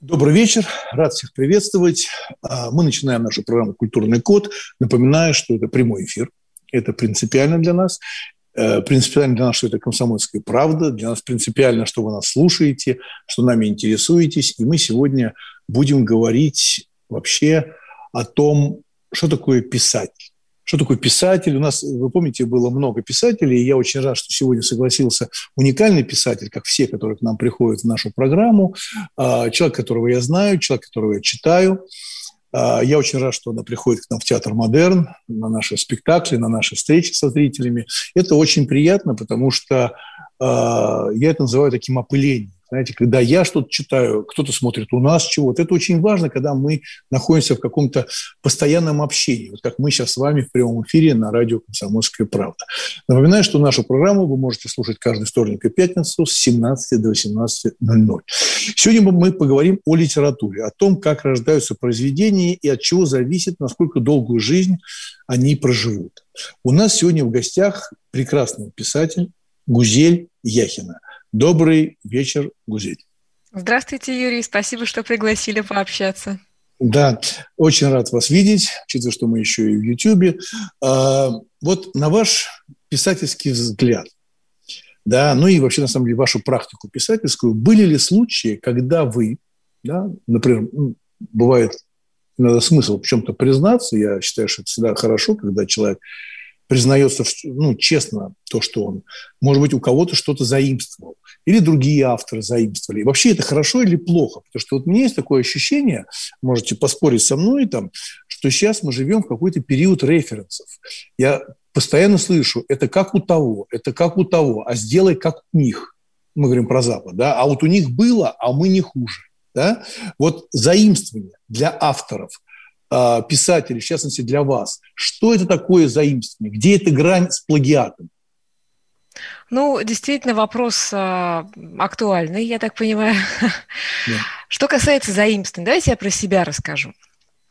Добрый вечер. Рад всех приветствовать. Мы начинаем нашу программу «Культурный код». Напоминаю, что это прямой эфир. Это принципиально для нас. Принципиально для нас, что это «Комсомольская правда». Для нас принципиально, что вы нас слушаете, что нами интересуетесь. И мы сегодня будем говорить вообще о том, что такое писатель. Что такое писатель? У нас, вы помните, было много писателей, и я очень рад, что сегодня согласился уникальный писатель, как все, которые к нам приходят в нашу программу, человек, которого я знаю, человек, которого я читаю. Я очень рад, что она приходит к нам в Театр Модерн, на наши спектакли, на наши встречи со зрителями. Это очень приятно, потому что я это называю таким опылением. Знаете, когда я что-то читаю, кто-то смотрит у нас чего-то. Это очень важно, когда мы находимся в каком-то постоянном общении, вот как мы сейчас с вами в прямом эфире на радио «Комсомольская правда». Напоминаю, что нашу программу вы можете слушать каждый вторник и пятницу с 17 до 18:00. Сегодня мы поговорим о литературе, о том, как рождаются произведения и от чего зависит, насколько долгую жизнь они проживут. У нас сегодня в гостях прекрасный писатель Гузель Яхина. Добрый вечер, Гузель. Здравствуйте, Юрий. Спасибо, что пригласили пообщаться. Да, очень рад вас видеть, учитывая, что мы еще и в Ютьюбе. Вот на ваш писательский взгляд, да, ну и вообще, на самом деле, вашу практику писательскую, были ли случаи, когда вы, да, например, бывает иногда смысл в чем-то признаться, я считаю, что это всегда хорошо, когда человек признается, ну, честно, то, что он, может быть, у кого-то что-то заимствовал, или другие авторы заимствовали. И вообще это хорошо или плохо? Потому что вот у меня есть такое ощущение, можете поспорить со мной, там, что сейчас мы живем в какой-то период референсов. Я постоянно слышу, это как у того, а сделай как у них. Мы говорим про Запад, да? А вот у них было, а мы не хуже. Да? Вот заимствование для авторов, писателей, в частности, для вас. Что это такое заимствование? Где эта грань с плагиатом? Ну, действительно, вопрос актуальный, я так понимаю. Да. Что касается заимствования, давайте я про себя расскажу.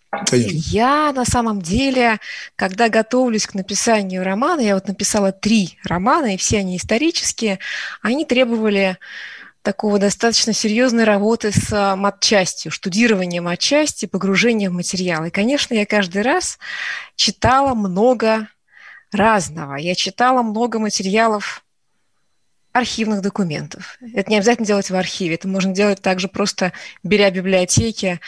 Конечно. Я, на самом деле, когда готовлюсь к написанию романа, я вот написала 3 романа, и все они исторические, они требовали такого достаточно серьезной работы с матчастью, штудированием матчасти, погружением в материал. И, конечно, я каждый раз читала много разного. Я читала много материалов, архивных документов. Это не обязательно делать в архиве, это можно делать также просто беря библиотеки,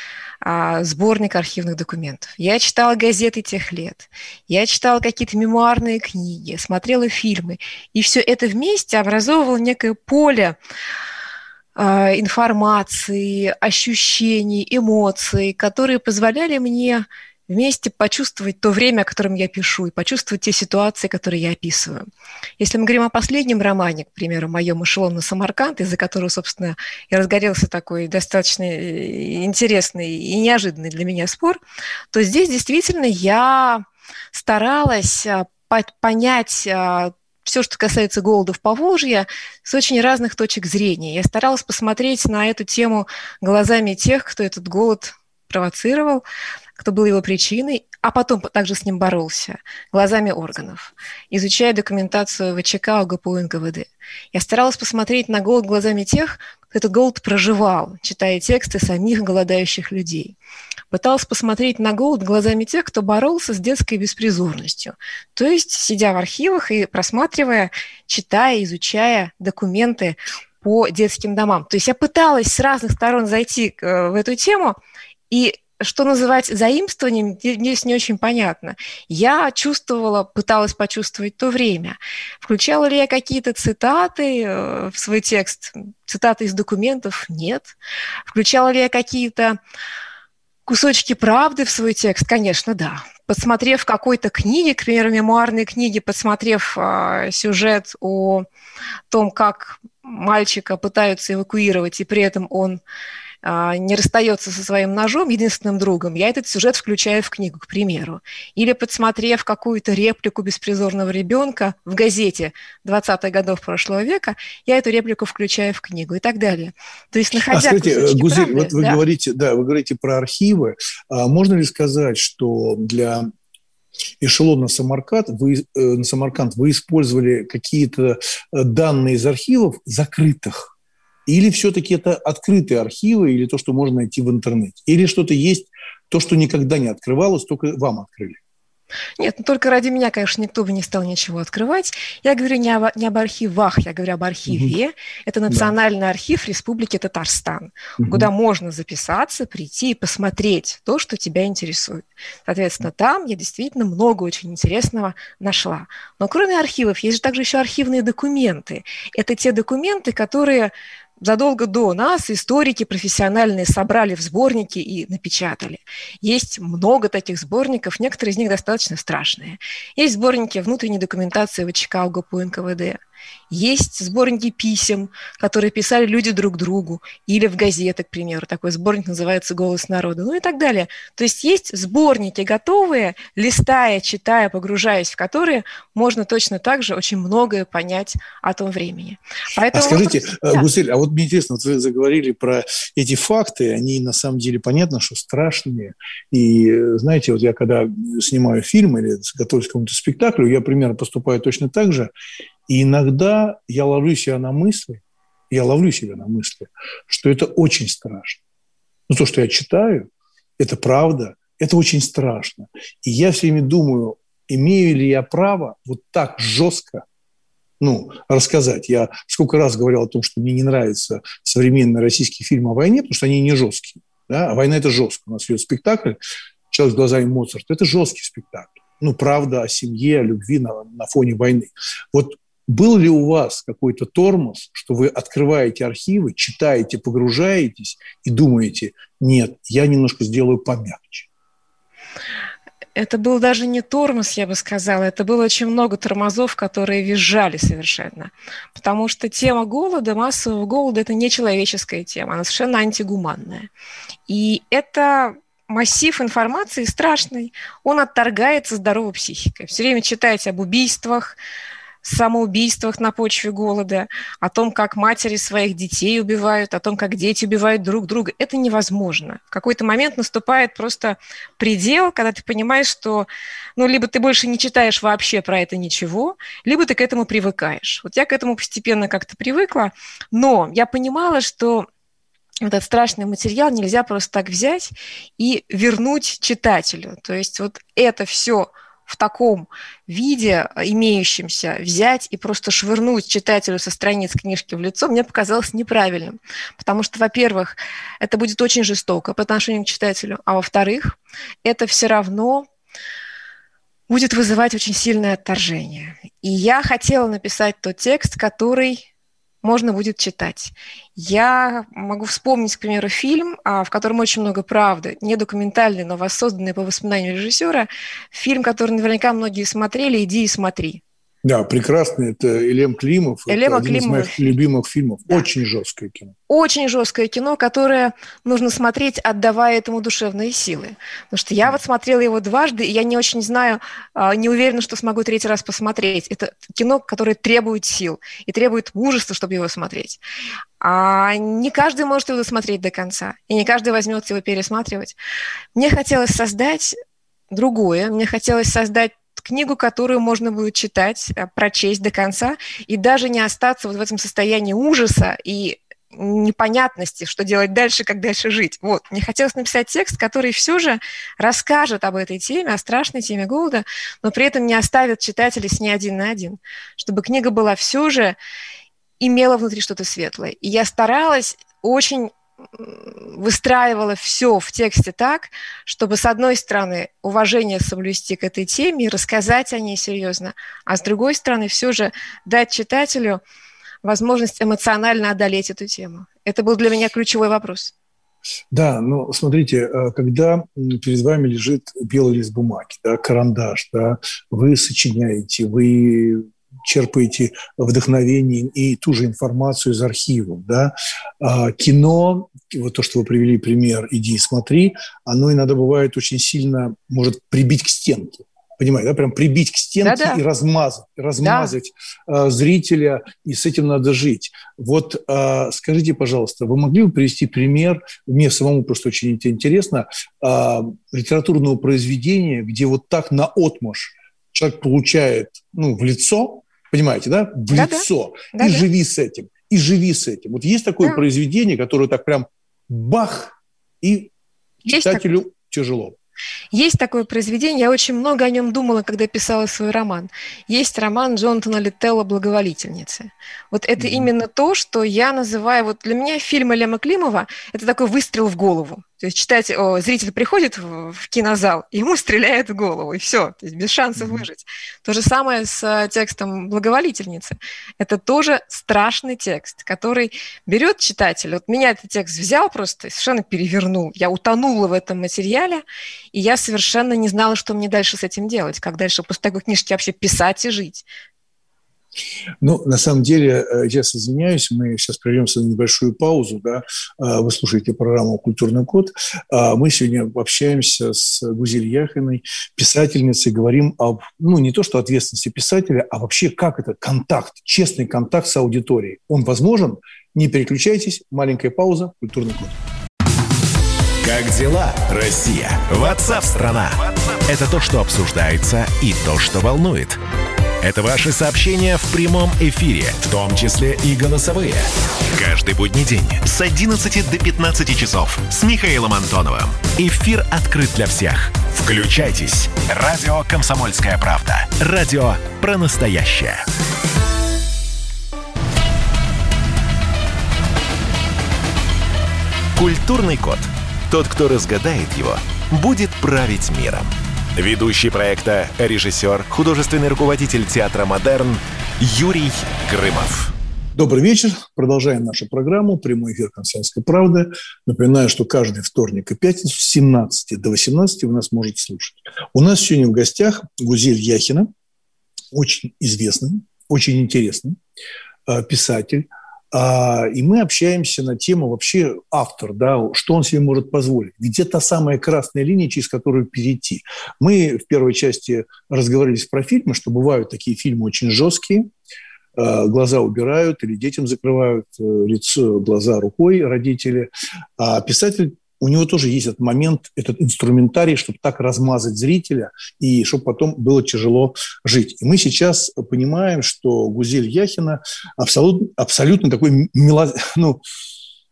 сборник архивных документов. Я читала газеты тех лет, я читала какие-то мемуарные книги, смотрела фильмы. И все это вместе образовывало некое поле информации, ощущений, эмоций, которые позволяли мне вместе почувствовать то время, о котором я пишу, и почувствовать те ситуации, которые я описываю. Если мы говорим о последнем романе, к примеру, моем «Эшелон на Самарканд», из-за которого, собственно, и разгорелся такой достаточно интересный и неожиданный для меня спор, то здесь действительно я старалась понять все, что касается голода в Поволжье, с очень разных точек зрения. Я старалась посмотреть на эту тему глазами тех, кто этот голод провоцировал, кто был его причиной, а потом также с ним боролся, глазами органов, изучая документацию ВЧК, ОГПУ, НКВД. Я старалась посмотреть на голод глазами тех, кто этот голод проживал, читая тексты самих голодающих людей. Пыталась посмотреть на голод глазами тех, кто боролся с детской беспризорностью. То есть, сидя в архивах и просматривая, читая, изучая документы по детским домам. То есть я пыталась с разных сторон зайти в эту тему, и что называть заимствованием, здесь не очень понятно. Я чувствовала, пыталась почувствовать то время. Включала ли я какие-то цитаты в свой текст? Цитаты из документов? Нет. Включала ли я какие-то кусочки правды в свой текст? Конечно, да. Подсмотрев какой-то книги, к примеру, мемуарные книги, подсмотрев сюжет о том, как мальчика пытаются эвакуировать, и при этом он не расстается со своим ножом, единственным другом, я этот сюжет включаю в книгу, к примеру. Или, подсмотрев какую-то реплику беспризорного ребенка в газете 20-х годов прошлого века, я эту реплику включаю в книгу и так далее. То есть, находя скажите, Гузель, правды, вот вы, да? Говорите, да, вы говорите про архивы. А можно ли сказать, что для «Эшелон на Самарканд» вы использовали какие-то данные из архивов закрытых? Или все-таки это открытые архивы, или то, что можно найти в интернете? Или что-то есть, то, что никогда не открывалось, только вам открыли? Нет, ну только ради меня, конечно, никто бы не стал ничего открывать. Я говорю не об архивах, я говорю об архиве. Угу. Это национальный архив Республики Татарстан, куда можно записаться, прийти и посмотреть то, что тебя интересует. Соответственно, там я действительно много очень интересного нашла. Но кроме архивов, есть же также еще архивные документы. Это те документы, которые... задолго до нас историки профессиональные собрали в сборники и напечатали. Есть много таких сборников, некоторые из них достаточно страшные. Есть сборники внутренней документации ВЧК, ОГПУ, НКВД. Есть сборники писем, которые писали люди друг другу, или в газетах, к примеру. Такой сборник называется «Голос народа», ну и так далее. То есть есть сборники готовые, листая, читая, погружаясь в которые, можно точно так же очень многое понять о том времени. Поэтому скажите, да. Гузель, а вот мне интересно, вот вы заговорили про эти факты, они на самом деле, понятно, что страшные. И знаете, вот я когда снимаю фильм или готовлюсь к какому-то спектаклю, я примерно поступаю точно так же. И иногда я ловлю себя на мысли, что это очень страшно. Но то, что я читаю, это правда, это очень страшно. И я все время думаю, имею ли я право вот так жестко рассказать. Я сколько раз говорил о том, что мне не нравятся современные российские фильмы о войне, потому что они не жесткие. Да? А война – это жестко. У нас идет спектакль «Человек с глазами Моцарта». Это жесткий спектакль. Правда о семье, о любви на фоне войны. Вот был ли у вас какой-то тормоз, что вы открываете архивы, читаете, погружаетесь и думаете, нет, я немножко сделаю помягче? Это был даже не тормоз, я бы сказала, это было очень много тормозов, которые визжали совершенно. Потому что тема голода, массового голода, это не человеческая тема, она совершенно антигуманная. И это... массив информации страшный, он отторгается здоровой психикой. Все время читаете об убийствах, самоубийствах на почве голода, о том, как матери своих детей убивают, о том, как дети убивают друг друга. Это невозможно. В какой-то момент наступает просто предел, когда ты понимаешь, что либо ты больше не читаешь вообще про это ничего, либо ты к этому привыкаешь. Вот я к этому постепенно как-то привыкла, но я понимала, что этот страшный материал нельзя просто так взять и вернуть читателю. То есть вот это все в таком виде, имеющемся, взять и просто швырнуть читателю со страниц книжки в лицо, мне показалось неправильным. Потому что, во-первых, это будет очень жестоко по отношению к читателю, а во-вторых, это все равно будет вызывать очень сильное отторжение. И я хотела написать тот текст, который... можно будет читать. Я могу вспомнить, к примеру, фильм, в котором очень много правды, не документальный, но воссозданный по воспоминаниям режиссера, фильм, который наверняка многие смотрели, «Иди и смотри». Да, прекрасный, это Элем Климов, один из моих любимых фильмов, да. Очень жесткое кино. Очень жесткое кино, которое нужно смотреть, отдавая этому душевные силы. Потому что я вот смотрела его дважды, и я не очень знаю, не уверена, что смогу третий раз посмотреть. Это кино, которое требует сил и требует мужества, чтобы его смотреть. А не каждый может его досмотреть до конца, и не каждый возьмется его пересматривать. Мне хотелось создать другое, мне хотелось создать книгу, которую можно будет читать, прочесть до конца, и даже не остаться вот в этом состоянии ужаса и непонятности, что делать дальше, как дальше жить. Вот. Мне хотелось написать текст, который все же расскажет об этой теме, о страшной теме голода, но при этом не оставит читателей с ней один на один, чтобы книга была все же, имела внутри что-то светлое. И я старалась очень... выстраивала все в тексте так, чтобы, с одной стороны, уважение соблюсти к этой теме и рассказать о ней серьезно, а с другой стороны, все же дать читателю возможность эмоционально одолеть эту тему. Это был для меня ключевой вопрос. Да, но смотрите, когда перед вами лежит белый лист бумаги, да, карандаш, да, вы сочиняете, вы черпаете вдохновение и ту же информацию из архивов. Да? Кино, вот то, что вы привели пример «Иди и смотри», оно иногда бывает очень сильно, может прибить к стенке. Понимаете, да, прям прибить к стенке и размазать зрителя, и с этим надо жить. Вот скажите, пожалуйста, вы могли бы привести пример, мне самому просто очень интересно, литературного произведения, где вот так наотмашь человек получает в лицо, понимаете, да, в лицо, и живи с этим, и живи с этим. Вот есть такое произведение, которое так прям бах, и есть читателю тяжело. Есть такое произведение, я очень много о нем думала, когда писала свой роман. Есть роман Джонатана Литтелла «Благоволительницы». Вот это именно то, что я называю... Вот для меня фильм Элема Климова – это такой выстрел в голову. То есть зритель приходит в кинозал, ему стреляют в голову, и все, то есть без шансов выжить. То же самое с текстом «Благоволительницы». Это тоже страшный текст, который берет читателя. Вот меня этот текст взял просто и совершенно перевернул. Я утонула в этом материале, и я совершенно не знала, что мне дальше с этим делать, как дальше после такой книжки вообще писать и жить. Ну, на самом деле, я извиняюсь, мы сейчас прервемся на небольшую паузу, да, вы слушаете программу «Культурный код», мы сегодня общаемся с Гузель Яхиной, писательницей, говорим об, не то что ответственности писателя, а вообще как это, контакт, честный контакт с аудиторией, он возможен? Не переключайтесь, маленькая пауза, «Культурный код». Как дела, Россия? Ватсап-страна! Это то, что обсуждается и то, что волнует. Это ваши сообщения в прямом эфире, в том числе и голосовые. Каждый будний день с 11 до 15 часов с Михаилом Антоновым. Эфир открыт для всех. Включайтесь. Радио «Комсомольская правда». Радио про настоящее. Культурный код. Тот, кто разгадает его, будет править миром. Ведущий проекта, режиссер, художественный руководитель Театра Модерн Юрий Грымов. Добрый вечер. Продолжаем нашу программу. Прямой эфир «Комсомольской правды». Напоминаю, что каждый вторник и пятницу с 17 до 18 вы нас можете слушать. У нас сегодня в гостях Гузель Яхина, очень известный, очень интересный писатель. И мы общаемся на тему вообще автор, да, что он себе может позволить, где та самая красная линия, через которую перейти. Мы в первой части разговаривали про фильмы, что бывают такие фильмы очень жесткие, глаза убирают или детям закрывают лицо, глаза рукой родители. А писатель, у него тоже есть этот момент, этот инструментарий, чтобы так размазать зрителя, и чтобы потом было тяжело жить. И мы сейчас понимаем, что Гузель Яхина абсолютно такой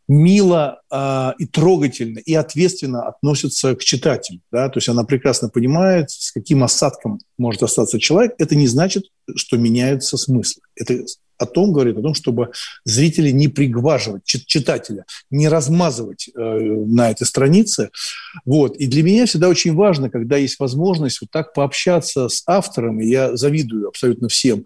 мило и трогательно, и ответственно относится к читателю. Да? То есть она прекрасно понимает, с каким осадком может остаться человек. Это не значит, что меняются смыслы. Это говорит о том, чтобы зрителей не пригваживать, читателя, не размазывать на этой странице. Вот. И для меня всегда очень важно, когда есть возможность вот так пообщаться с автором, и я завидую абсолютно всем,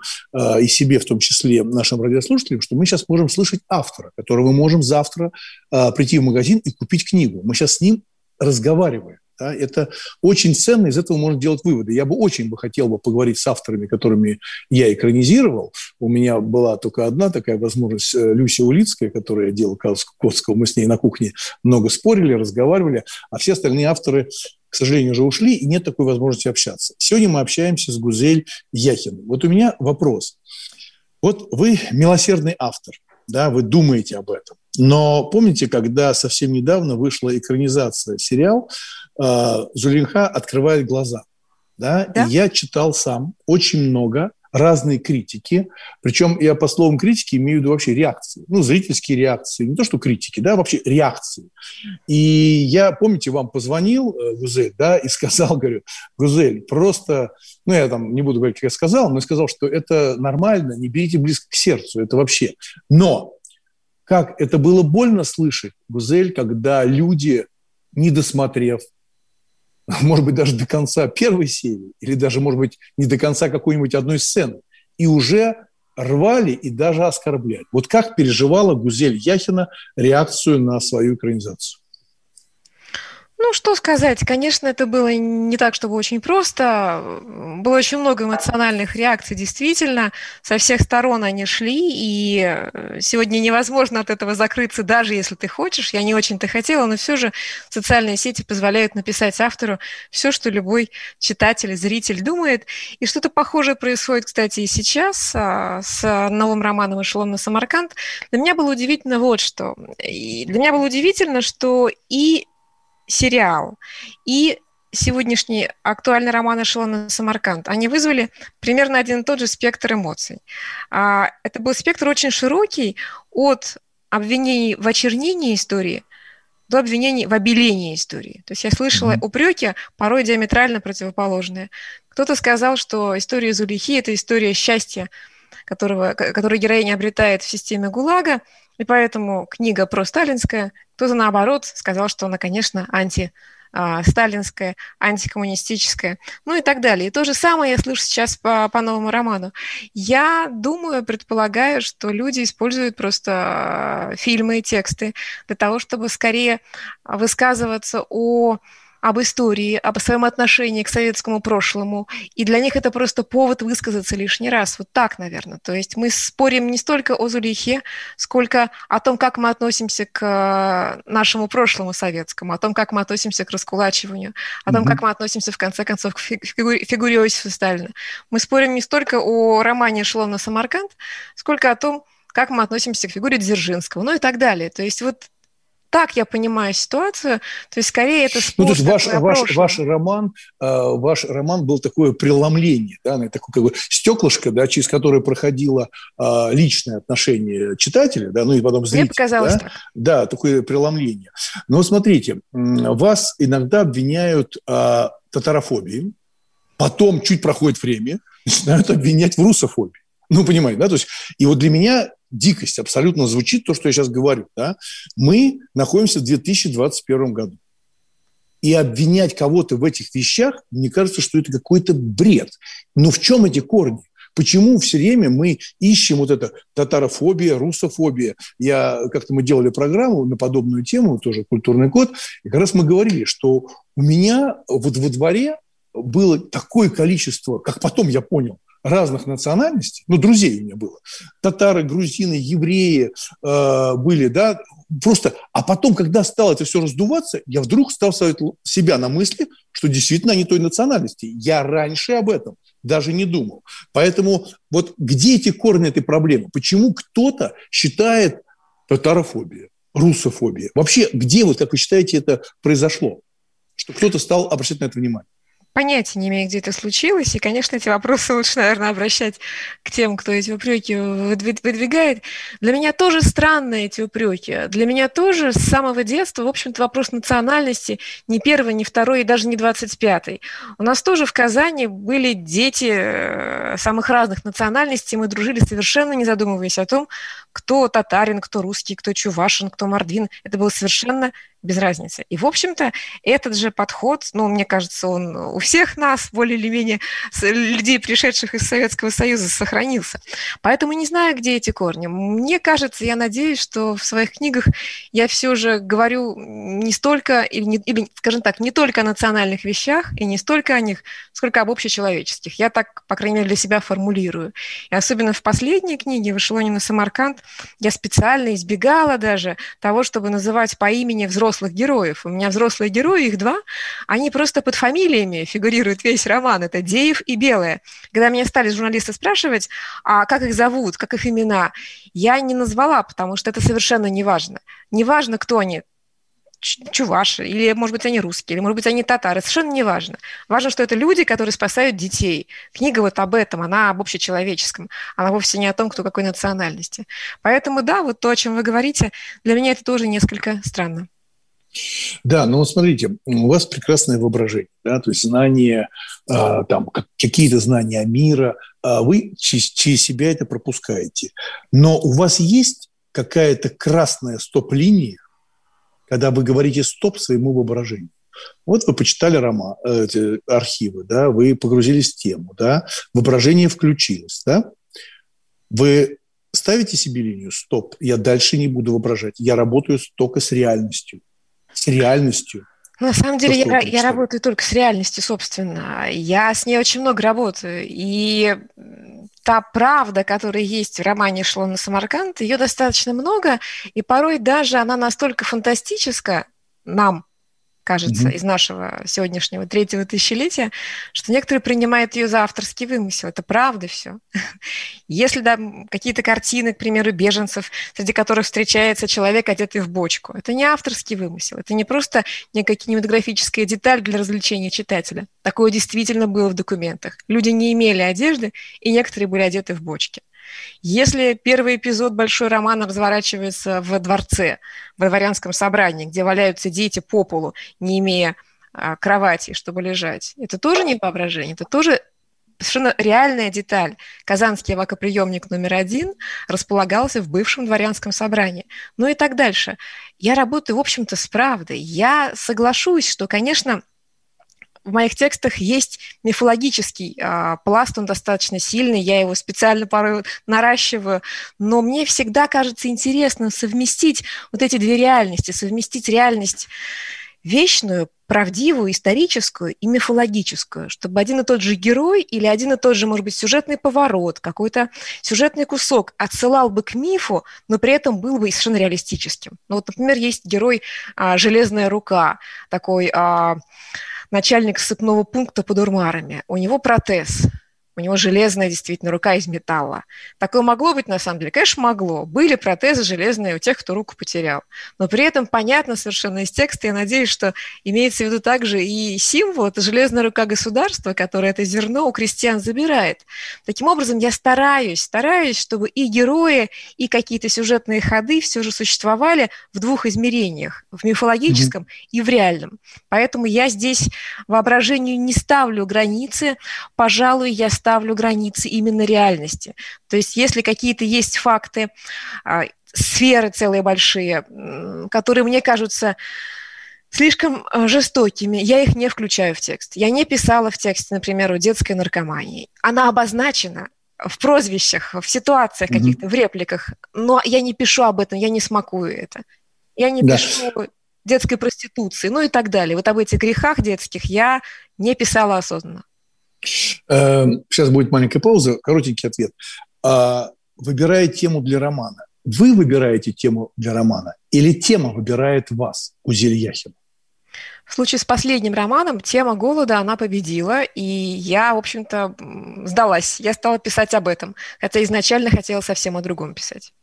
и себе в том числе, нашим радиослушателям, что мы сейчас можем слышать автора, которого мы можем завтра прийти в магазин и купить книгу. Мы сейчас с ним разговариваем. Да, это очень ценно, из этого можно делать выводы. Я бы очень хотел поговорить с авторами, которыми я экранизировал. У меня была только одна такая возможность, Люся Улицкая, которая делала Котского. Мы с ней на кухне много спорили, разговаривали, а все остальные авторы, к сожалению, уже ушли, и нет такой возможности общаться. Сегодня мы общаемся с Гузель Яхиной. Вот у меня вопрос. Вот вы милосердный автор, да, вы думаете об этом. Но помните, когда совсем недавно вышла экранизация сериал «Зулейха открывает глаза». Да? Да? И я читал сам очень много, разные критики. Причем я по словам критики имею в виду вообще реакции. Зрительские реакции. Не то, что критики, да, вообще реакции. И я, помните, вам позвонил, Гузель, да, и сказал, говорю, Гузель, просто... я там не буду говорить, как я сказал, но я сказал, что это нормально, не берите близко к сердцу. Это вообще... Но... Как это было больно слышать, Гузель, когда люди, не досмотрев, может быть, даже до конца первой серии, или даже, может быть, не до конца какой-нибудь одной сцены, и уже рвали и даже оскорбляли. Вот как переживала Гузель Яхина реакцию на свою экранизацию? Ну, что сказать, конечно, это было не так, чтобы очень просто. Было очень много эмоциональных реакций, действительно. Со всех сторон они шли, и сегодня невозможно от этого закрыться, даже если ты хочешь. Я не очень-то хотела, но все же социальные сети позволяют написать автору все, что любой читатель, зритель думает. И что-то похожее происходит, кстати, и сейчас с новым романом «Эшелон на Самарканд». Для меня было удивительно, что и сериал, и сегодняшний актуальный роман «Эшелон на Самарканд», они вызвали примерно один и тот же спектр эмоций. Это был спектр очень широкий, от обвинений в очернении истории до обвинений в обелении истории. То есть я слышала упреки, порой диаметрально противоположные. Кто-то сказал, что история Зулейхи – это история счастья, которую героиня обретает в системе ГУЛАГа, и поэтому книга просталинская. Кто-то, наоборот, сказал, что она, конечно, антисталинская, антикоммунистическая, ну и так далее. И то же самое я слышу сейчас по новому роману. Я думаю, предполагаю, что люди используют просто фильмы и тексты для того, чтобы скорее высказываться об истории, об своем отношении к советскому прошлому. И для них это просто повод высказаться лишний раз. Вот так, наверное. То есть мы спорим не столько о Зулейхе, сколько о том, как мы относимся к нашему прошлому советскому, о том, как мы относимся к раскулачиванию, о том, как мы относимся, в конце концов, к фигуре Иосифа Сталина. Мы спорим не столько о романе «Эшелон на Самарканд», сколько о том, как мы относимся к фигуре Дзержинского, ну и так далее. То есть вот так я понимаю ситуацию, то есть скорее это спор. Ну, то есть ваш роман был такое преломление, да, такое как бы стеклышко, да, через которое проходило личное отношение читателя, да, ну и потом зрителя. Мне показалось, да, так. Да, такое преломление. Но смотрите, вас иногда обвиняют татарофобией, потом чуть проходит время, начинают обвинять в русофобии. Ну, понимаете, да, то есть, и вот для меня дикость абсолютно звучит, то, что я сейчас говорю, да. Мы находимся в 2021 году. И обвинять кого-то в этих вещах, мне кажется, что это какой-то бред. Но в чем эти корни? Почему все время мы ищем вот это татарофобия, русофобия? Как-то мы делали программу на подобную тему, тоже «Культурный код», и как раз мы говорили, что у меня вот во дворе было такое количество, как потом я понял, разных национальностей, ну, друзей у меня было, татары, грузины, евреи были, да, просто, а потом, когда стало это все раздуваться, я вдруг стал ставить себя на мысли, что действительно они той национальности. Я раньше об этом даже не думал. Поэтому вот где эти корни этой проблемы? Почему кто-то считает татарофобия, русофобия? Вообще, где, вот как вы считаете, это произошло? Что кто-то стал обращать на это внимание? Понятия не имею, где это случилось, и, конечно, эти вопросы лучше, наверное, обращать к тем, кто эти упреки выдвигает. Для меня тоже странные эти упреки. Для меня тоже с самого детства, в общем-то, вопрос национальности не первый, не второй и даже не 25-й. У нас тоже в Казани были дети самых разных национальностей, мы дружили совершенно не задумываясь о том, кто татарин, кто русский, кто чувашин, кто мордвин. Это было совершенно без разницы. И, в общем-то, этот же подход, ну, мне кажется, он у всех нас, более или менее, людей, пришедших из Советского Союза, сохранился. Поэтому не знаю, где эти корни. Мне кажется, я надеюсь, что в своих книгах я все же говорю не столько, или, скажем так, не только о национальных вещах, и не столько о них, сколько об общечеловеческих. Я так, по крайней мере, для себя формулирую. И особенно в последней книге, в «Эшелоне на Самарканд», я специально избегала даже того, чтобы называть по имени взрослых героев. У меня взрослые герои, их два, они просто под фамилиями фигурируют весь роман. Это Деев и Белая. Когда меня стали журналисты спрашивать, а как их зовут, как их имена, я не назвала, потому что это совершенно не важно. Не важно, кто они. Чуваши, или, может быть, они русские, или, может быть, они татары, совершенно не важно. Важно, что это люди, которые спасают детей. Книга вот об этом, она об общечеловеческом, она вовсе не о том, кто какой национальности. Поэтому, да, вот то, о чем вы говорите, для меня это тоже несколько странно. Да, ну, смотрите, у вас прекрасное воображение, да, то есть знания, там, какие-то знания мира, вы через себя это пропускаете. Но у вас есть какая-то красная стоп-линия, когда вы говорите «стоп» своему воображению. Вот вы почитали роман, архивы, да, вы погрузились в тему, да, воображение включилось. Да? Вы ставите себе линию «стоп», я дальше не буду воображать, я работаю только с реальностью. На самом деле я работаю только с реальностью, собственно. Я с ней очень много работаю. И та правда, которая есть в романе «Эшелон на Самарканд», ее достаточно много, и порой даже она настолько фантастическа нам, кажется, из нашего сегодняшнего третьего тысячелетия, что некоторые принимают ее за авторский вымысел. Это правда все. Если там какие-то картины, к примеру, беженцев, среди которых встречается человек, одетый в бочку, это не авторский вымысел, это не просто некая кинематографическая деталь для развлечения читателя. Такое действительно было в документах. Люди не имели одежды, и некоторые были одеты в бочки. Если первый эпизод большой романа разворачивается во дворце, во дворянском собрании, где валяются дети по полу, не имея кровати, чтобы лежать, это тоже не воображение, это тоже совершенно реальная деталь. Казанский эвакоприемник №1 располагался в бывшем дворянском собрании. Ну и так дальше. Я работаю, в общем-то, с правдой. Я соглашусь, что, конечно, в моих текстах есть мифологический пласт, он достаточно сильный, я его специально порой наращиваю, но мне всегда кажется интересным совместить вот эти две реальности, совместить реальность вечную, правдивую, историческую и мифологическую, чтобы один и тот же герой или один и тот же, может быть, сюжетный поворот, какой-то сюжетный кусок отсылал бы к мифу, но при этом был бы и совершенно реалистическим. Ну вот, например, есть герой «Железная рука», такой... начальник сыпного пункта под Урмарами. У него протез, у него железная действительно рука из металла. Такое могло быть на самом деле? Конечно, могло. Были протезы железные у тех, кто руку потерял. Но при этом понятно совершенно из текста, я надеюсь, что имеется в виду также и символ, это железная рука государства, которая это зерно у крестьян забирает. Таким образом, я стараюсь, чтобы и герои, и какие-то сюжетные ходы все же существовали в двух измерениях, в мифологическом и в реальном. Поэтому я здесь воображению не ставлю границы, пожалуй, я ставлю границы именно реальности. То есть если какие-то есть факты, сферы целые большие, которые мне кажутся слишком жестокими, я их не включаю в текст. Я не писала в тексте, например, о детской наркомании. Она обозначена в прозвищах, в ситуациях каких-то, в репликах, но я не пишу об этом, я не смакую это. Я не пишу детской проституции, ну и так далее. Вот об этих грехах детских я не писала осознанно. Сейчас будет маленькая пауза, коротенький ответ. Выбирая тему для романа, вы выбираете тему для романа или тема выбирает вас, Гузель Яхина? В случае с последним романом тема голода, она победила, и я, в общем-то, сдалась. Я стала писать об этом, хотя изначально хотела совсем о другом писать.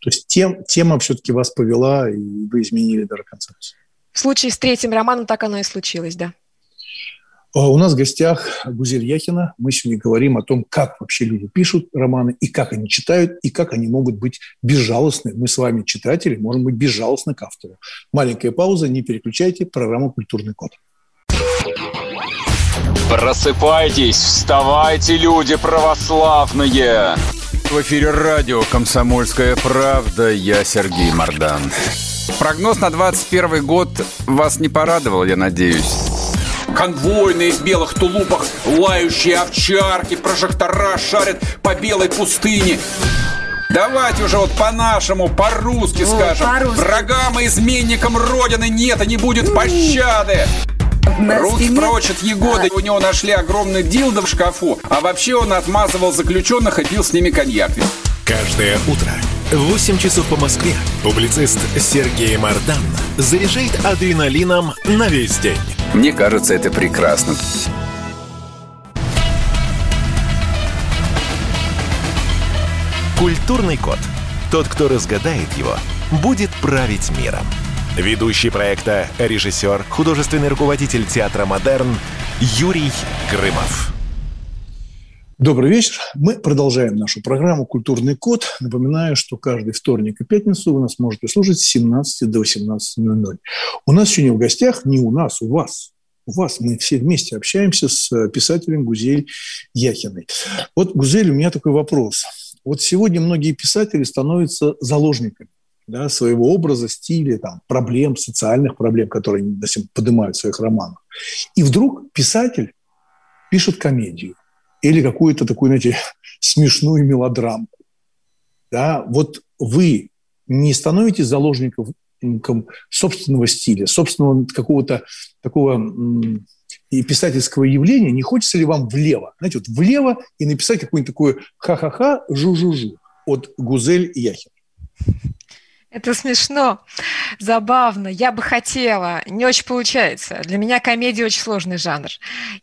То есть тема все-таки вас повела, и вы изменили до конца. В случае с третьим романом так оно и случилось, да. У нас в гостях Гузель Яхина. Мы сегодня говорим о том, как вообще люди пишут романы, и как они читают, и как они могут быть безжалостны. Мы с вами, читатели, можем быть безжалостны к автору. Маленькая пауза, не переключайте. Программа «Культурный код». Просыпайтесь, вставайте, люди православные! В эфире радио «Комсомольская правда». Я Сергей Мардан. Прогноз на 21 год вас не порадовал, я надеюсь. Конвойные в белых тулупах, лающие овчарки, прожектора шарят по белой пустыне. Давайте уже вот по-нашему, по-русски скажем. По-русски. Врагам и изменникам Родины нет и не будет пощады. Руки прочь от Егоды. У него нашли огромный дилдо в шкафу, а вообще он отмазывал заключенных и пил с ними коньяк. Каждое утро в 8 часов по Москве публицист Сергей Мардан заряжает адреналином на весь день. Мне кажется, это прекрасно. Культурный код. Тот, кто разгадает его, будет править миром. Ведущий проекта, режиссер, художественный руководитель театра «Модерн» Юрий Грымов. Добрый вечер. Мы продолжаем нашу программу «Культурный код». Напоминаю, что каждый вторник и пятницу вы нас можете слушать с 17 до 18:00. У нас сегодня в гостях, не у нас, у вас. У вас мы все вместе общаемся с писателем Гузель Яхиной. Вот, Гузель, у меня такой вопрос. Вот сегодня многие писатели становятся заложниками, да, своего образа, стиля, там, проблем, социальных проблем, которые они поднимают в своих романах. И вдруг писатель пишет комедию. Или какую-то такую, знаете, смешную мелодрамку. Да? Вот вы не становитесь заложником собственного стиля, собственного какого-то такого и писательского явления, не хочется ли вам влево? Знаете, вот влево и написать какое-нибудь такое «ха-ха-ха, жу-жу-жу» от Гузель Яхина. Это смешно, забавно. Я бы хотела. Не очень получается. Для меня комедия очень сложный жанр.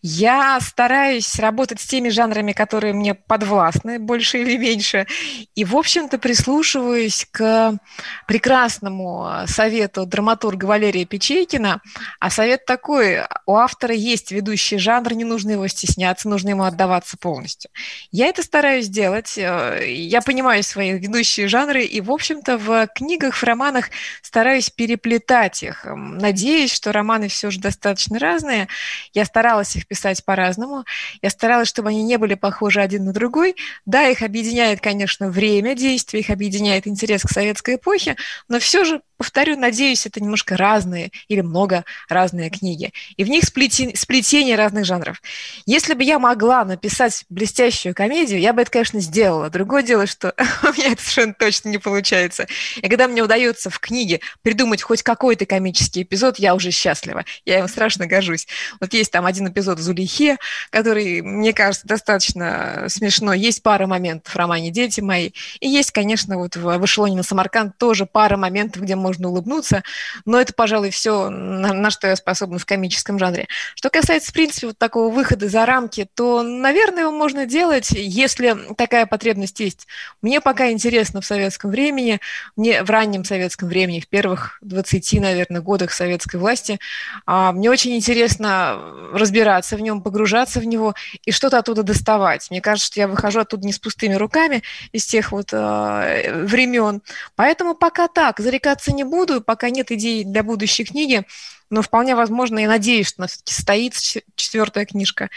Я стараюсь работать с теми жанрами, которые мне подвластны, больше или меньше. И, в общем-то, прислушиваюсь к прекрасному совету драматурга Валерия Печейкина. А совет такой: у автора есть ведущий жанр, не нужно его стесняться, нужно ему отдаваться полностью. Я это стараюсь делать. Я понимаю свои ведущие жанры и, в общем-то, в книгах, в романах стараюсь переплетать их. Надеюсь, что романы все же достаточно разные. Я старалась их писать по-разному. Я старалась, чтобы они не были похожи один на другой. Да, их объединяет, конечно, время действия, их объединяет интерес к советской эпохе, но все же, повторю, надеюсь, это немножко разные или много разные книги. И в них сплетение разных жанров. Если бы я могла написать блестящую комедию, я бы это, конечно, сделала. Другое дело, что у меня это совершенно точно не получается. И когда мне удается в книге придумать хоть какой-то комический эпизод, я уже счастлива. Я им страшно горжусь. Вот есть там один эпизод в «Зулейхе», который, мне кажется, достаточно смешно. Есть пара моментов в романе «Дети мои». И есть, конечно, вот в «Эшелоне на Самарканд» тоже пара моментов, где можно улыбнуться. Но это, пожалуй, все, на что я способна в комическом жанре. Что касается, в принципе, вот такого выхода за рамки, то, наверное, его можно делать, если такая потребность есть. Мне пока интересно в советском времени, в раннем советском времени, в первых 20, наверное, годах советской власти. Мне очень интересно разбираться в нем, погружаться в него и что-то оттуда доставать. Мне кажется, что я выхожу оттуда не с пустыми руками из тех вот времен. Поэтому пока так, зарекаться не буду, пока нет идей для будущей книги. Но вполне возможно, я надеюсь, что у нас все-таки состоится четвертая книжка,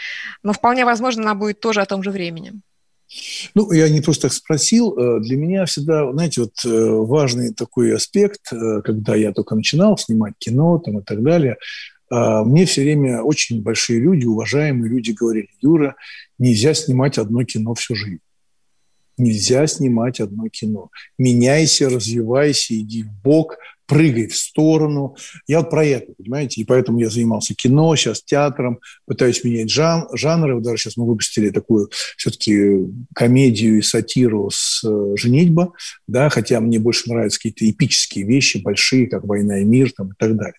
но вполне возможно, она будет тоже о том же времени. Ну, я не просто так спросил. Для меня всегда, знаете, вот важный такой аспект, когда я только начинал снимать кино там, и так далее, мне все время очень большие люди, уважаемые люди говорили: Юра, нельзя снимать одно кино всю жизнь. Нельзя снимать одно кино. Меняйся, развивайся, иди в бок, прыгай в сторону. Я вот про это, понимаете? И поэтому я занимался кино, сейчас театром, пытаюсь менять жанры. Вот даже сейчас мы выпустили такую все-таки комедию и сатиру с «Женитьба», да, хотя мне больше нравятся какие-то эпические вещи, большие, как «Война и мир» там, и так далее.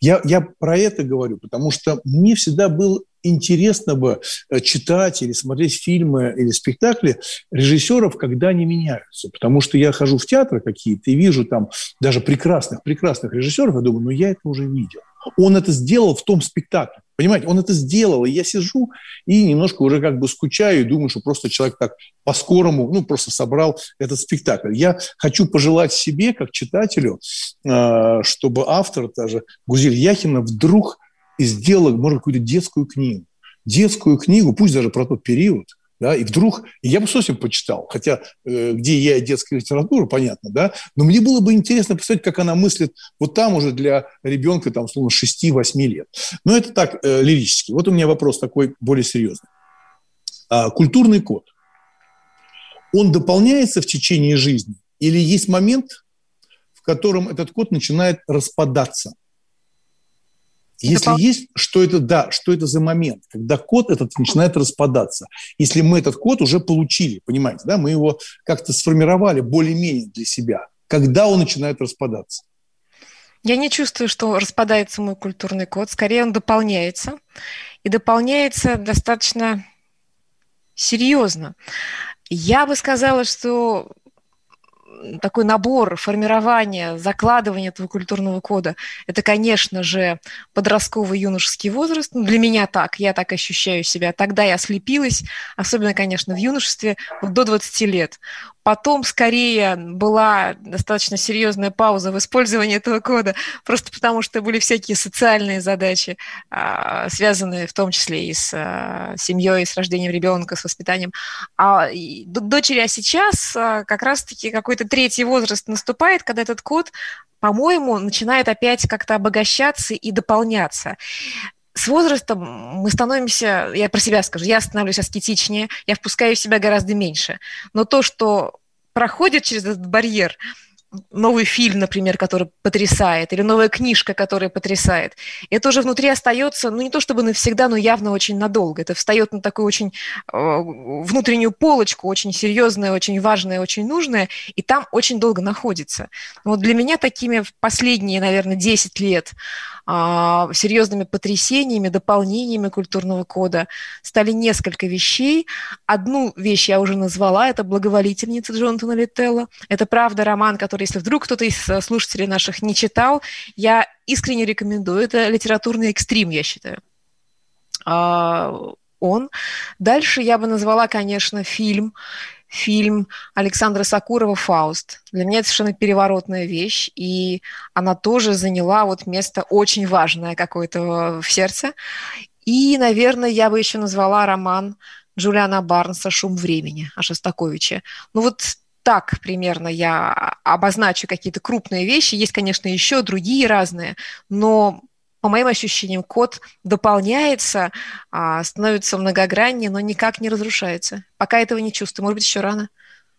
Я про это говорю, потому что мне всегда было интересно бы читать или смотреть фильмы или спектакли режиссеров, когда они меняются. Потому что я хожу в театры какие-то и вижу там даже прекрасных режиссеров, я думаю, ну я это уже видел. Он это сделал в том спектакле. Понимаете, он это сделал, и я сижу и немножко уже как бы скучаю и думаю, что просто человек так по-скорому, ну, просто собрал этот спектакль. Я хочу пожелать себе, как читателю, чтобы автор, даже Гузель Яхина, вдруг и сделала, может, какую-то детскую книгу, пусть даже про тот период, да, и вдруг, и я бы совсем почитал, хотя где я детская литература, понятно, да, но мне было бы интересно представить, как она мыслит вот там уже для ребенка, там, условно, 6-8 лет. Но это так, лирически. Вот у меня вопрос такой более серьезный. Культурный код, он дополняется в течение жизни или есть момент, в котором этот код начинает распадаться? Если есть, что это за момент, когда код этот начинает распадаться? Если мы этот код уже получили, понимаете, да, мы его как-то сформировали более-менее для себя, когда он начинает распадаться? Я не чувствую, что распадается мой культурный код, скорее он дополняется, и дополняется достаточно серьезно. Я бы сказала, что такой набор формирования, закладывания этого культурного кода, это, конечно же, подростковый юношеский возраст. Ну, для меня так, я так ощущаю себя. Тогда я слепилась, особенно, конечно, в юношестве, вот до 20 лет. Потом, скорее, была достаточно серьезная пауза в использовании этого кода, просто потому что были всякие социальные задачи, связанные в том числе и с семьей, с рождением ребенка, с воспитанием. А дочери, а сейчас как раз-таки какой-то третий возраст наступает, когда этот код, по-моему, начинает опять как-то обогащаться и дополняться. С возрастом мы становимся, я про себя скажу, я становлюсь аскетичнее, я впускаю в себя гораздо меньше. Но то, что проходит через этот барьер, новый фильм, например, который потрясает, или новая книжка, которая потрясает. Это уже внутри остается, ну, не то чтобы навсегда, но явно очень надолго. Это встает на такую очень внутреннюю полочку, очень серьезное, очень важное, очень нужное, и там очень долго находится. Вот для меня такими в последние, наверное, 10 лет серьезными потрясениями, дополнениями культурного кода стали несколько вещей. Одну вещь я уже назвала, это «Благоволительница» Джонатана Литтелла. Это, правда, роман, который, если вдруг кто-то из слушателей наших не читал, я искренне рекомендую. Это литературный экстрим, я считаю. Дальше я бы назвала, конечно, фильм Александра Сокурова «Фауст». Для меня это совершенно переворотная вещь, и она тоже заняла вот место очень важное какое-то в сердце. И, наверное, я бы еще назвала роман Джулиана Барнса «Шум времени» о Шостаковиче. Ну вот так примерно я обозначу какие-то крупные вещи. Есть, конечно, еще другие разные, но, по моим ощущениям, код дополняется, становится многограннее, но никак не разрушается. Пока этого не чувствую. Может быть, еще рано?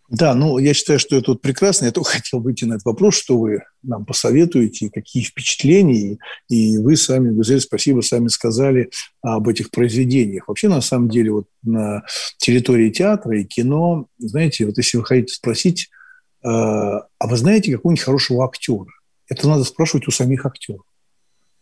Да, ну, я считаю, что это вот прекрасно. Я только хотел выйти на этот вопрос, что вы нам посоветуете, какие впечатления. И вы сами, Гузель, спасибо, сами сказали об этих произведениях. Вообще, на самом деле, вот на территории театра и кино, знаете, вот если вы хотите спросить, а вы знаете какого-нибудь хорошего актера? Это надо спрашивать у самих актеров.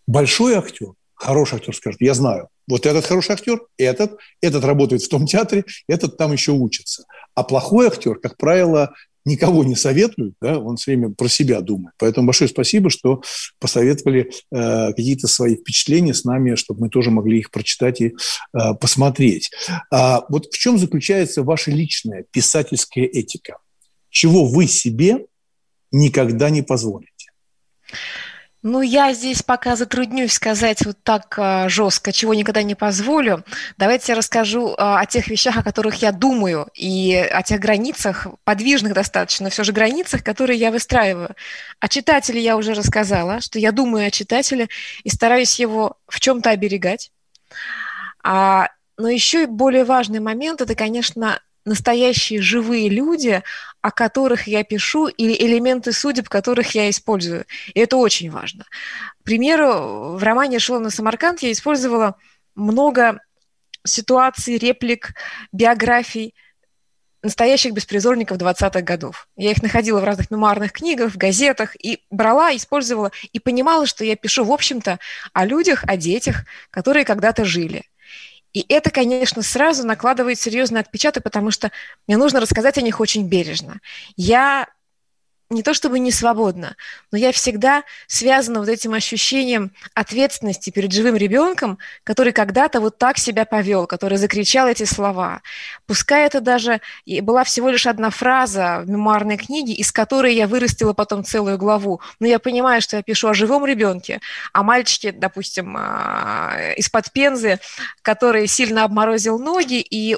Большой актер, хороший актер скажет, я знаю. Вот этот хороший актер, этот работает в том театре, этот там еще учится. А плохой актер, как правило, никого не советует, да, он все время про себя думает. Поэтому большое спасибо, что посоветовали какие-то свои впечатления с нами, чтобы мы тоже могли их прочитать и посмотреть. Вот в чем заключается ваша личная писательская этика? Чего вы себе никогда не позволите? Ну, я здесь пока затруднюсь сказать вот так жестко, чего никогда не позволю. Давайте я расскажу о тех вещах, о которых я думаю, и о тех границах, подвижных достаточно, но все же границах, которые я выстраиваю. О читателе я уже рассказала, что я думаю о читателе и стараюсь его в чем-то оберегать. Но еще и более важный момент – это, конечно, настоящие живые люди, о которых я пишу, или элементы судеб, которых я использую. И это очень важно. К примеру, в романе «Эшелон на Самарканд» я использовала много ситуаций, реплик, биографий настоящих беспризорников 20-х годов. Я их находила в разных мемуарных книгах, в газетах, и брала, использовала, и понимала, что я пишу, в общем-то, о людях, о детях, которые когда-то жили. И это, конечно, сразу накладывает серьезный отпечаток, потому что мне нужно рассказать о них очень бережно. Я не то чтобы не свободна, но я всегда связана вот этим ощущением ответственности перед живым ребенком, который когда-то вот так себя повел, который закричал эти слова. Пускай это даже была всего лишь одна фраза в мемуарной книге, из которой я вырастила потом целую главу. Но я понимаю, что я пишу о живом ребенке, о мальчике, допустим, из-под Пензы, который сильно обморозил ноги, и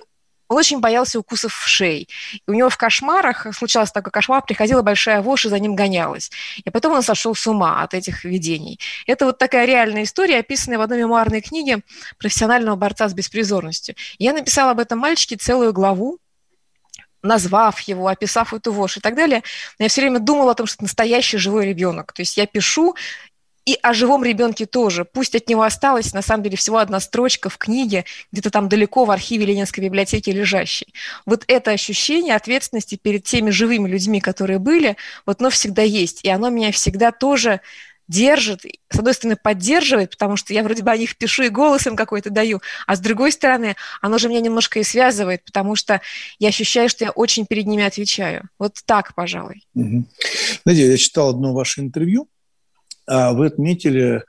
он очень боялся укусов в шее. У него в кошмарах, случался такой кошмар, приходила большая вошь и за ним гонялась. И потом он сошел с ума от этих видений. Это вот такая реальная история, описанная в одной мемуарной книге профессионального борца с беспризорностью. Я написала об этом мальчике целую главу, назвав его, описав эту вошь и так далее. Но я все время думала о том, что это настоящий живой ребенок. То есть я пишу и о живом ребенке тоже. Пусть от него осталась, на самом деле, всего одна строчка в книге, где-то там далеко в архиве Ленинской библиотеки лежащей. Вот это ощущение ответственности перед теми живыми людьми, которые были, вот оно всегда есть. И оно меня всегда тоже держит, с одной стороны, поддерживает, потому что я вроде бы о них пишу и голос им какой-то даю, а с другой стороны, оно же меня немножко и связывает, потому что я ощущаю, что я очень перед ними отвечаю. Вот так, пожалуй. Угу. Знаете, я читал одно ваше интервью, вы отметили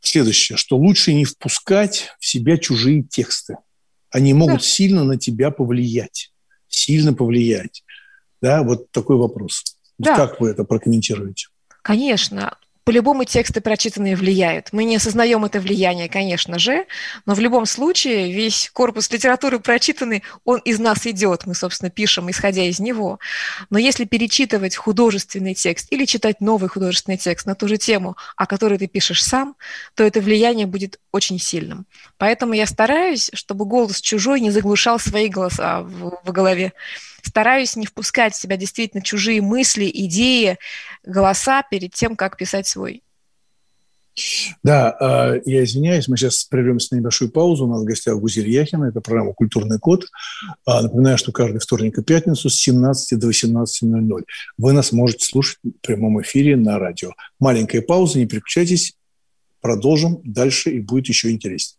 следующее, что лучше не впускать в себя чужие тексты. Они могут сильно на тебя повлиять. Сильно повлиять. Да, вот такой вопрос. Да. Как вы это прокомментируете? Конечно. По-любому тексты прочитанные влияют. Мы не осознаем это влияние, конечно же, но в любом случае весь корпус литературы прочитанный, он из нас идет. Мы, собственно, пишем, исходя из него. Но если перечитывать художественный текст или читать новый художественный текст на ту же тему, о которой ты пишешь сам, то это влияние будет очень сильным. Поэтому я стараюсь, чтобы голос чужой не заглушал свои голоса в голове. стараюсь не впускать в себя действительно чужие мысли, идеи, голоса перед тем, как писать свой. Да, я извиняюсь, мы сейчас прервемся на небольшую паузу. У нас в гостях Гузель Яхина, это программа «Культурный код». Напоминаю, что каждый вторник и пятницу с 17 до 18:00 вы нас можете слушать в прямом эфире на радио. Маленькая пауза, не переключайтесь, продолжим дальше и будет еще интереснее.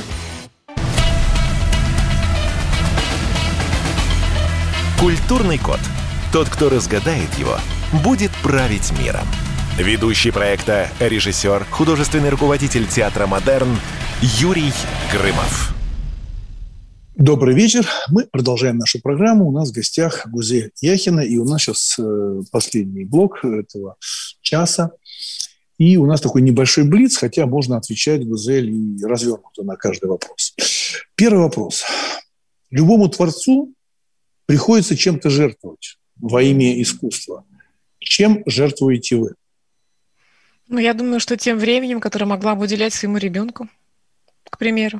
Культурный код. Тот, кто разгадает его, будет править миром. Ведущий проекта, режиссер, художественный руководитель Театра Модерн Юрий Грымов. Добрый вечер. Мы продолжаем нашу программу. У нас в гостях Гузель Яхина. И у нас сейчас последний блок этого часа. И у нас такой небольшой блиц, хотя можно отвечать, Гузель, и развернуто на каждый вопрос. Первый вопрос. Любому творцу приходится чем-то жертвовать во имя искусства. Чем жертвуете вы? Ну, я думаю, что тем временем, которое могла бы уделять своему ребенку, к примеру.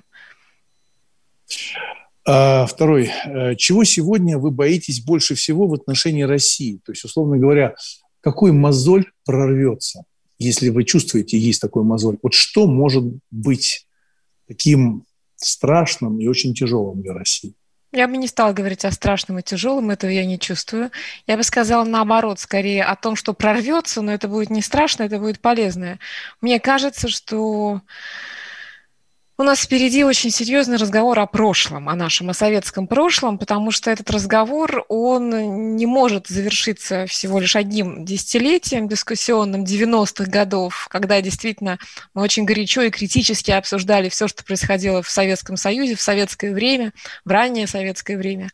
Второй. Чего сегодня вы боитесь больше всего в отношении России? То есть, условно говоря, какой мозоль прорвется, если вы чувствуете, есть такой мозоль? Вот что может быть таким страшным и очень тяжелым для России? Я бы не стала говорить о страшном и тяжелом, этого я не чувствую. Я бы сказала наоборот, скорее о том, что прорвется, но это будет не страшно, это будет полезное. Мне кажется, что у нас впереди очень серьезный разговор о прошлом, о нашем, о советском прошлом, потому что этот разговор, он не может завершиться всего лишь одним десятилетием дискуссионным 90-х годов, когда действительно мы очень горячо и критически обсуждали все, что происходило в Советском Союзе, в советское время, в раннее советское время.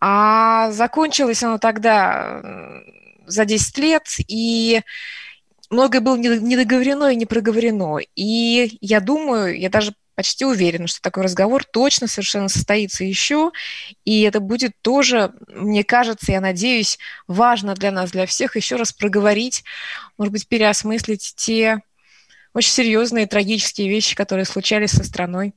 А закончилось оно тогда за 10 лет, и многое было недоговорено и не проговорено. И я думаю, я даже почти уверена, что такой разговор точно совершенно состоится еще, и это будет тоже, мне кажется, я надеюсь, важно для нас, для всех еще раз проговорить, может быть, переосмыслить те очень серьезные трагические вещи, которые случались со страной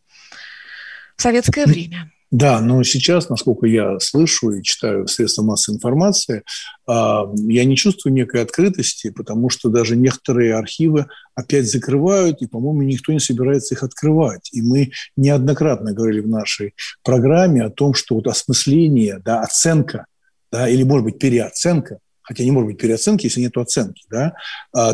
в советское время. Да, но сейчас, насколько я слышу и читаю средства массовой информации, я не чувствую некой открытости, потому что даже некоторые архивы опять закрывают, и, по-моему, никто не собирается их открывать. И мы неоднократно говорили в нашей программе о том, что вот осмысление, да, оценка, да, или, может быть, переоценка, хотя не может быть переоценки, если нет оценки, да,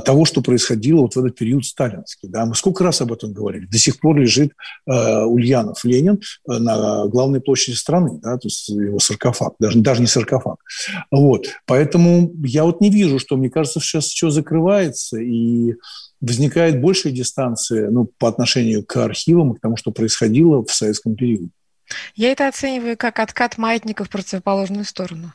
того, что происходило вот в этот период сталинский. Да. Мы сколько раз об этом говорили. До сих пор лежит Ульянов Ленин на главной площади страны, да, то есть его саркофаг, даже не саркофаг. Вот. Поэтому я вот не вижу, что, мне кажется, сейчас все закрывается, и возникает большая дистанция, ну, по отношению к архивам и к тому, что происходило в советском периоде. Я это оцениваю как откат маятника в противоположную сторону.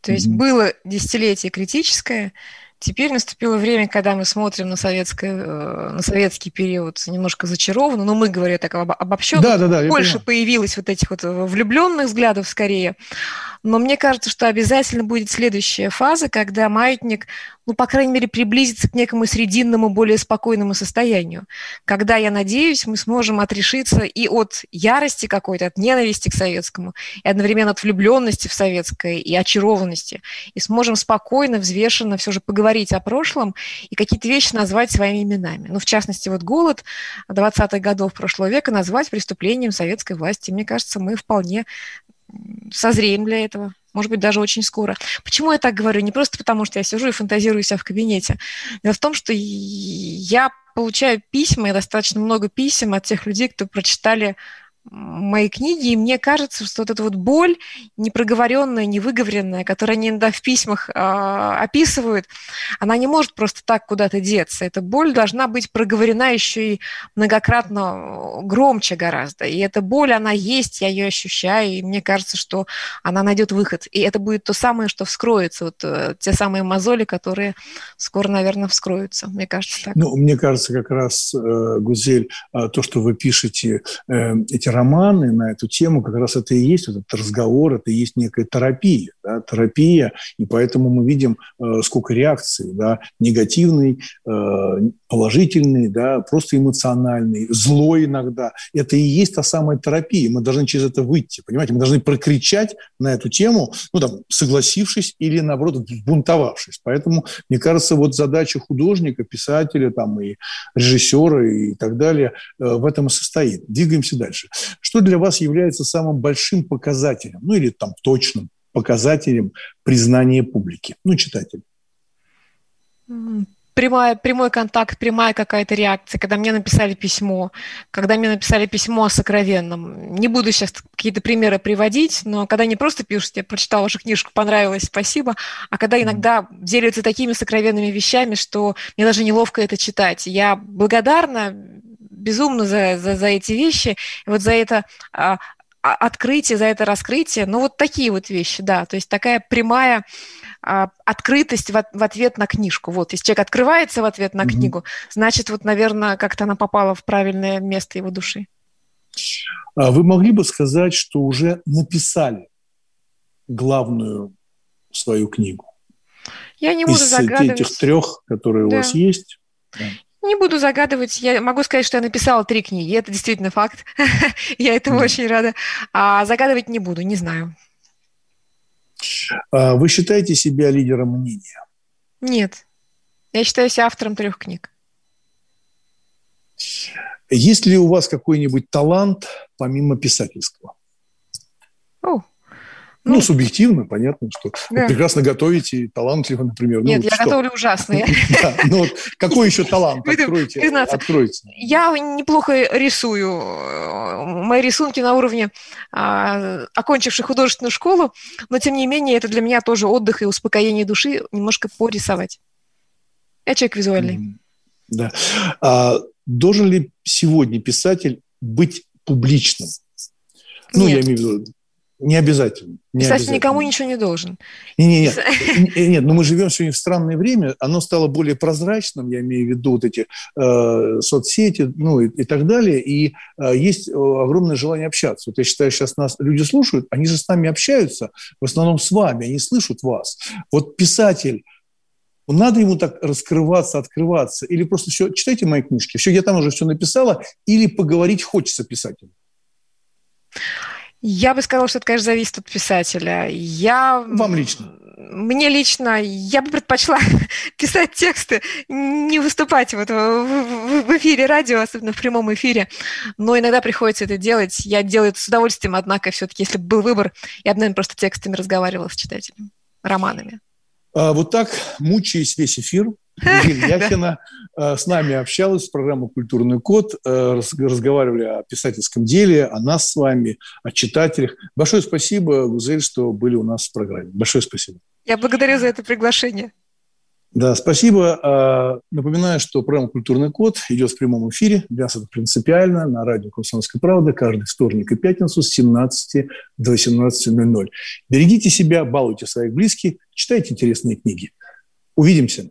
То есть было десятилетие критическое, теперь наступило время, когда мы смотрим на советский период немножко зачарованно, но мы, говоря так обобщенно, да, больше появилось вот этих вот влюбленных взглядов скорее. Но мне кажется, что обязательно будет следующая фаза, когда маятник, ну, по крайней мере, приблизится к некому срединному, более спокойному состоянию. Когда, я надеюсь, мы сможем отрешиться и от ярости какой-то, от ненависти к советскому, и одновременно от влюбленности в советское, и очарованности. И сможем спокойно, взвешенно все же поговорить о прошлом и какие-то вещи назвать своими именами. Ну, в частности, вот голод 20-х годов прошлого века назвать преступлением советской власти. Мне кажется, мы вполне созреем для этого. Может быть, даже очень скоро. Почему я так говорю? Не просто потому, что я сижу и фантазирую себя в кабинете. Дело в том, что я получаю письма, и достаточно много писем от тех людей, кто прочитали мои книги, и мне кажется, что вот эта вот боль, непроговоренная, невыговоренная, которую они иногда в письмах описывают, она не может просто так куда-то деться. Эта боль должна быть проговорена еще и многократно громче гораздо. И эта боль, она есть, я ее ощущаю, и мне кажется, что она найдет выход. И это будет то самое, что вскроется, вот те самые мозоли, которые скоро, наверное, вскроются. Мне кажется, так. Ну, мне кажется, как раз, Гузель, то, что вы пишете, эти романы на эту тему, как раз это и есть вот этот разговор, это и есть некая терапия, да, терапия, и поэтому мы видим, сколько реакций, да, негативный, положительный, да, просто эмоциональный, злой иногда. Это и есть та самая терапия, мы должны через это выйти, понимаете, мы должны прокричать на эту тему, ну, там, согласившись или, наоборот, бунтовавшись. Поэтому, мне кажется, вот задача художника, писателя, там, и режиссера и так далее в этом и состоит. Двигаемся дальше. Что для вас является самым большим показателем, ну или там точным показателем признания публики, ну, читателя? Прямой контакт, прямая какая-то реакция, когда мне написали письмо, о сокровенном. Не буду сейчас какие-то примеры приводить, но когда не просто пишут, я прочитала вашу книжку, понравилось, спасибо, а когда иногда делятся такими сокровенными вещами, что мне даже неловко это читать. Я благодарна безумно за эти вещи, вот за это открытие, за это раскрытие. Ну, вот такие вот вещи, да. То есть такая прямая открытость в ответ на книжку. Вот, если человек открывается в ответ на книгу, значит, вот, наверное, как-то она попала в правильное место его души. Вы могли бы сказать, что уже написали главную свою книгу? Я не буду загадывать. Из этих трех, которые у вас есть? Да. Не буду загадывать. Я могу сказать, что я написала 3 книги. Это действительно факт. Я этому очень рада. А загадывать не буду, не знаю. Вы считаете себя лидером мнения? Нет. Я считаю себя автором 3 книг. Есть ли у вас какой-нибудь талант помимо писательского? Ну, субъективно, понятно, что вы прекрасно готовите, талантливо, например. Нет, я готовлю ужасно. Ну, какой еще талант? Откройте. Я неплохо рисую. Мои рисунки на уровне окончивших художественную школу, но, тем не менее, это для меня тоже отдых и успокоение души, немножко порисовать. Я человек визуальный. Да. Должен ли сегодня писатель быть публичным? Ну, я имею в виду... Не обязательно. Писатель никому ничего не должен. Нет, но мы живем сегодня в странное время, оно стало более прозрачным, я имею в виду вот эти соцсети, ну и так далее, и есть огромное желание общаться. Вот я считаю, сейчас нас люди слушают, они же с нами общаются, в основном с вами, они слышат вас. Вот писатель, надо ему так раскрываться, открываться, или просто все, читайте мои книжки, все, я там уже все написала, или поговорить хочется писателю? Я бы сказала, что это, конечно, зависит от писателя. Вам лично? Мне лично, я бы предпочла писать тексты, не выступать вот в эфире радио, особенно в прямом эфире, но иногда приходится это делать. Я делаю это с удовольствием, однако все-таки, если бы был выбор, я бы, наверное, просто текстами разговаривала с читателем, романами. Вот так, мучаясь весь эфир, Гузель Яхина с нами общалась в программе «Культурный код». Разговаривали о писательском деле, о нас с вами, о читателях. Большое спасибо, Гузель, что были у нас в программе. Большое спасибо. Я благодарю за это приглашение. Да, спасибо. Напоминаю, что программа «Культурный код» идет в прямом эфире. Для нас это принципиально. На радио «Комсомольская правда» каждый вторник и пятницу с 17 до 18:00. Берегите себя, балуйте своих близких, читайте интересные книги. Увидимся.